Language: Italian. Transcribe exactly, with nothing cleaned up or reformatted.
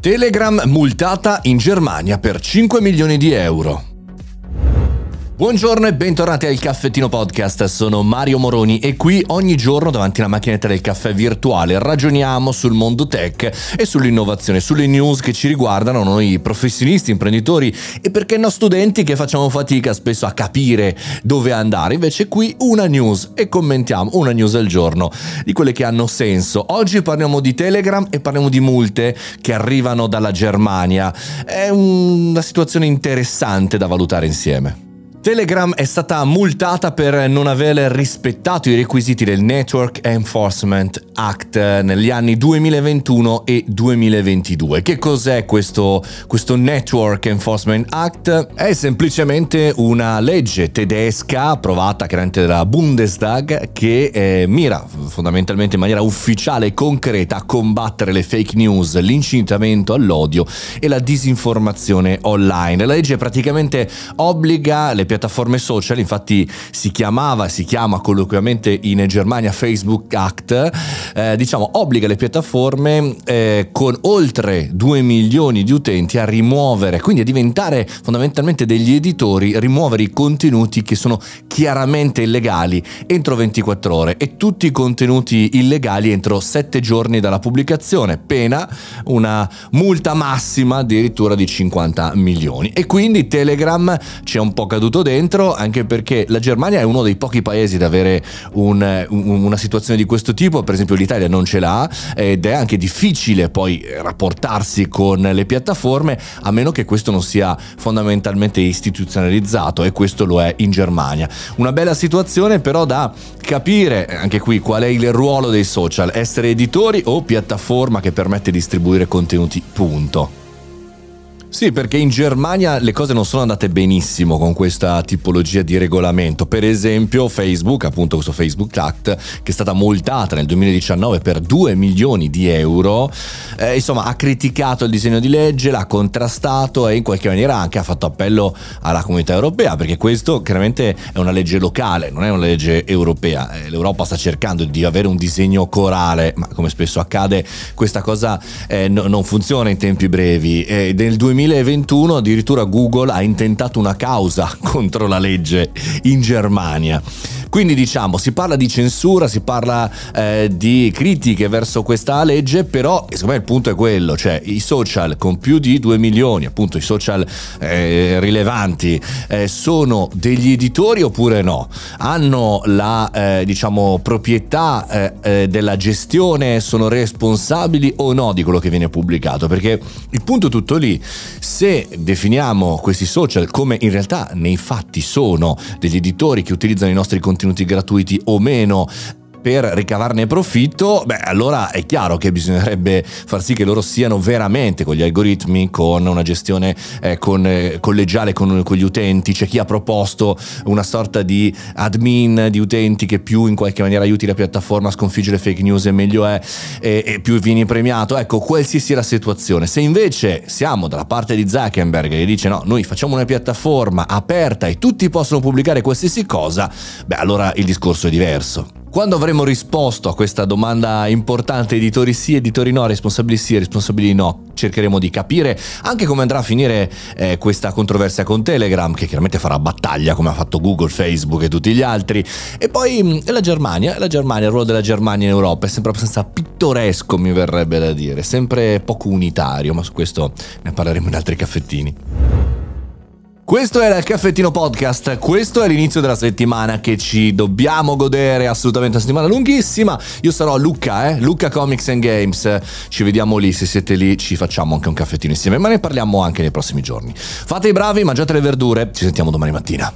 Telegram multata in Germania per cinque milioni di euro. Buongiorno e bentornati al Caffettino Podcast, sono Mario Moroni e qui ogni giorno davanti alla macchinetta del caffè virtuale ragioniamo sul mondo tech e sull'innovazione, sulle news che ci riguardano noi professionisti, imprenditori e perché no studenti che facciamo fatica spesso a capire dove andare. Invece qui una news e commentiamo una news al giorno di quelle che hanno senso. Oggi parliamo di Telegram e parliamo di multe che arrivano dalla Germania. È una situazione interessante da valutare insieme. Telegram è stata multata per non aver rispettato i requisiti del Network Enforcement Act negli anni duemilaventuno e duemilaventidue. Che cos'è questo, questo Network Enforcement Act? È semplicemente una legge tedesca approvata chiaramente dalla Bundestag che eh, mira fondamentalmente in maniera ufficiale e concreta a combattere le fake news, l'incitamento all'odio e la disinformazione online. La legge praticamente obbliga le piattaforme social, infatti si chiamava, si chiama colloquialmente in Germania Facebook Act, eh, diciamo obbliga le piattaforme eh, con oltre due milioni di utenti a rimuovere, quindi a diventare fondamentalmente degli editori, rimuovere i contenuti che sono chiaramente illegali entro ventiquattro ore e tutti i contenuti illegali entro sette giorni dalla pubblicazione, pena una multa massima addirittura di cinquanta milioni. E quindi Telegram c'è un po' caduto dentro, anche perché la Germania è uno dei pochi paesi ad avere un, una situazione di questo tipo. Per esempio l'Italia non ce l'ha ed è anche difficile poi rapportarsi con le piattaforme a meno che questo non sia fondamentalmente istituzionalizzato, e questo lo è in Germania. Una bella situazione però da capire anche qui qual è il ruolo dei social, essere editori o piattaforma che permette di distribuire contenuti, punto. Sì, perché in Germania le cose non sono andate benissimo con questa tipologia di regolamento. Per esempio Facebook, appunto questo Facebook Act, che è stata multata nel duemiladiciannove per due milioni di euro, eh, insomma ha criticato il disegno di legge, l'ha contrastato e in qualche maniera anche ha fatto appello alla comunità europea, perché questo chiaramente è una legge locale, non è una legge europea. L'Europa sta cercando di avere un disegno corale, ma come spesso accade questa cosa eh, no, non funziona in tempi brevi. Eh, nel duemilaventuno addirittura Google ha intentato una causa contro la legge in Germania. Quindi diciamo si parla di censura, si parla eh, di critiche verso questa legge, però secondo me il punto è quello, cioè i social con più di due milioni, appunto i social eh, rilevanti, eh, sono degli editori oppure no? Hanno la eh, diciamo proprietà eh, eh, della gestione, sono responsabili o no di quello che viene pubblicato? Perché il punto è tutto lì. Se definiamo questi social come in realtà nei fatti sono degli editori che utilizzano i nostri contenuti contenuti gratuiti o meno per ricavarne profitto, beh allora è chiaro che bisognerebbe far sì che loro siano veramente con gli algoritmi, con una gestione eh, con, eh, collegiale con, con gli utenti. C'è chi ha proposto una sorta di admin di utenti che più in qualche maniera aiuti la piattaforma a sconfiggere fake news e meglio è, e, e più vieni premiato. Ecco, qualsiasi la situazione, se invece siamo dalla parte di Zuckerberg che dice no, noi facciamo una piattaforma aperta e tutti possono pubblicare qualsiasi cosa, beh allora il discorso è diverso. Quando avremo risposto a questa domanda importante, editori sì, editori no, responsabili sì, responsabili no, cercheremo di capire anche come andrà a finire eh, questa controversia con Telegram, che chiaramente farà battaglia come ha fatto Google, Facebook e tutti gli altri. E poi la Germania, la Germania, il ruolo della Germania in Europa è sempre abbastanza pittoresco, mi verrebbe da dire, sempre poco unitario, ma su questo ne parleremo in altri caffettini. Questo era il Caffettino Podcast, questo è l'inizio della settimana che ci dobbiamo godere assolutamente, una settimana lunghissima. Io sarò a Lucca, eh? Lucca Comics and Games, ci vediamo lì, se siete lì ci facciamo anche un caffettino insieme, ma ne parliamo anche nei prossimi giorni. Fate i bravi, mangiate le verdure, ci sentiamo domani mattina.